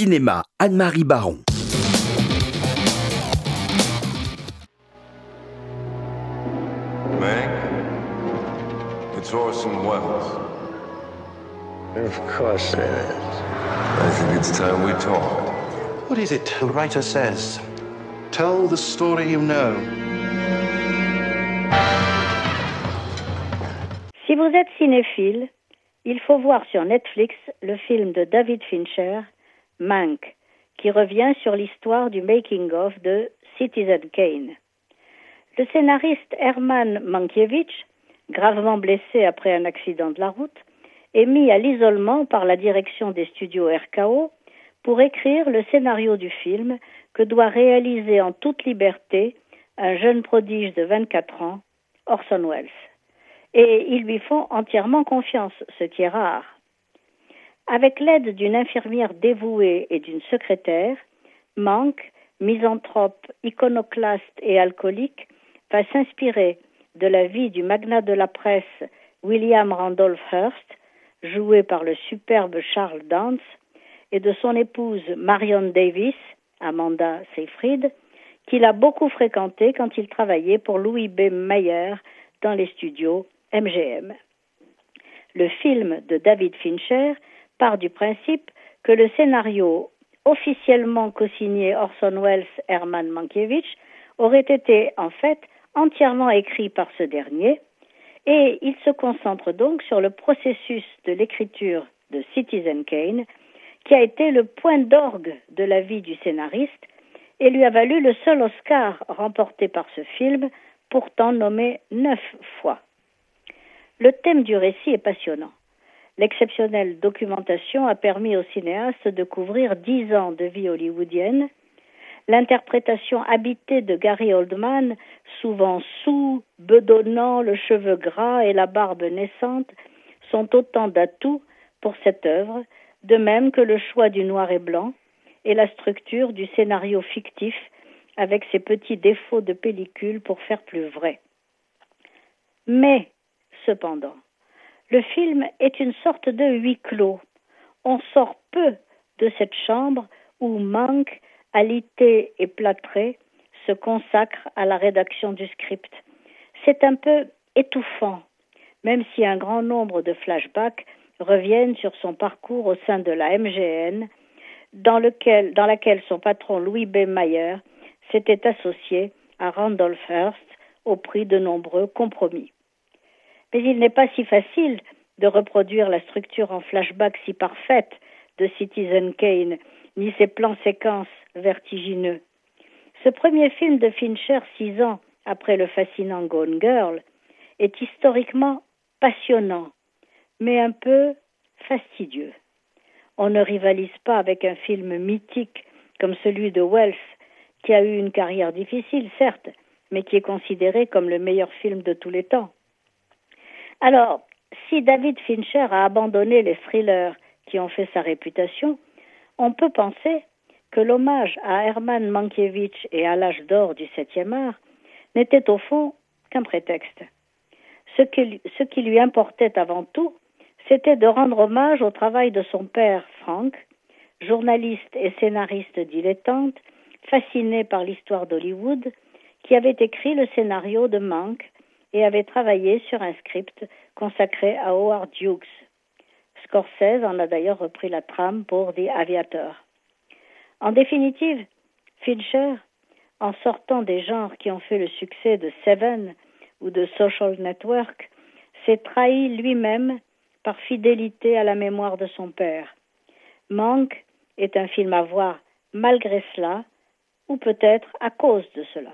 Cinéma Anne-Marie Baron. Mank, it's Orson Welles. Of course it is. I think it's time we talk. What is it the writer says? Tell the story you know. Si vous êtes cinéphile, il faut voir sur Netflix le film de David Fincher, Mank, qui revient sur l'histoire du making-of de Citizen Kane. Le scénariste Herman Mankiewicz, gravement blessé après un accident de la route, est mis à l'isolement par la direction des studios RKO pour écrire le scénario du film que doit réaliser en toute liberté un jeune prodige de 24 ans, Orson Welles. Et ils lui font entièrement confiance, ce qui est rare. Avec l'aide d'une infirmière dévouée et d'une secrétaire, Mank, misanthrope, iconoclaste et alcoolique, va s'inspirer de la vie du magnat de la presse William Randolph Hearst, joué par le superbe Charles Dance, et de son épouse Marion Davis, Amanda Seyfried, qu'il a beaucoup fréquentée quand il travaillait pour Louis B. Mayer dans les studios MGM. Le film de David Fincher part du principe que le scénario officiellement co-signé Orson Welles Herman Mankiewicz aurait été en fait entièrement écrit par ce dernier, et il se concentre donc sur le processus de l'écriture de Citizen Kane, qui a été le point d'orgue de la vie du scénariste et lui a valu le seul Oscar remporté par ce film, pourtant nommé 9 fois. Le thème du récit est passionnant. L'exceptionnelle documentation a permis au cinéaste de couvrir 10 ans de vie hollywoodienne. L'interprétation habitée de Gary Oldman, souvent soûl, bedonnant, le cheveu gras et la barbe naissante, sont autant d'atouts pour cette œuvre, de même que le choix du noir et blanc et la structure du scénario fictif avec ses petits défauts de pellicule pour faire plus vrai. Mais, cependant, le film est une sorte de huis clos. On sort peu de cette chambre où Mank, alité et plâtré, se consacre à la rédaction du script. C'est un peu étouffant, même si un grand nombre de flashbacks reviennent sur son parcours au sein de la MGM, dans laquelle son patron Louis B. Mayer s'était associé à Randolph Hearst au prix de nombreux compromis. Mais il n'est pas si facile de reproduire la structure en flashback si parfaite de Citizen Kane, ni ses plans-séquences vertigineux. Ce premier film de Fincher, 6 ans après le fascinant Gone Girl, est historiquement passionnant, mais un peu fastidieux. On ne rivalise pas avec un film mythique comme celui de Wells, qui a eu une carrière difficile, certes, mais qui est considéré comme le meilleur film de tous les temps. Alors, si David Fincher a abandonné les thrillers qui ont fait sa réputation, on peut penser que l'hommage à Herman Mankiewicz et à l'âge d'or du 7e art n'était au fond qu'un prétexte. Ce qui lui importait avant tout, c'était de rendre hommage au travail de son père, Frank, journaliste et scénariste dilettante, fasciné par l'histoire d'Hollywood, qui avait écrit le scénario de Mank et avait travaillé sur un script consacré à Howard Hughes. Scorsese en a d'ailleurs repris la trame pour The Aviator. En définitive, Fincher, en sortant des genres qui ont fait le succès de Seven ou de Social Network, s'est trahi lui-même par fidélité à la mémoire de son père. Mank est un film à voir malgré cela, ou peut-être à cause de cela.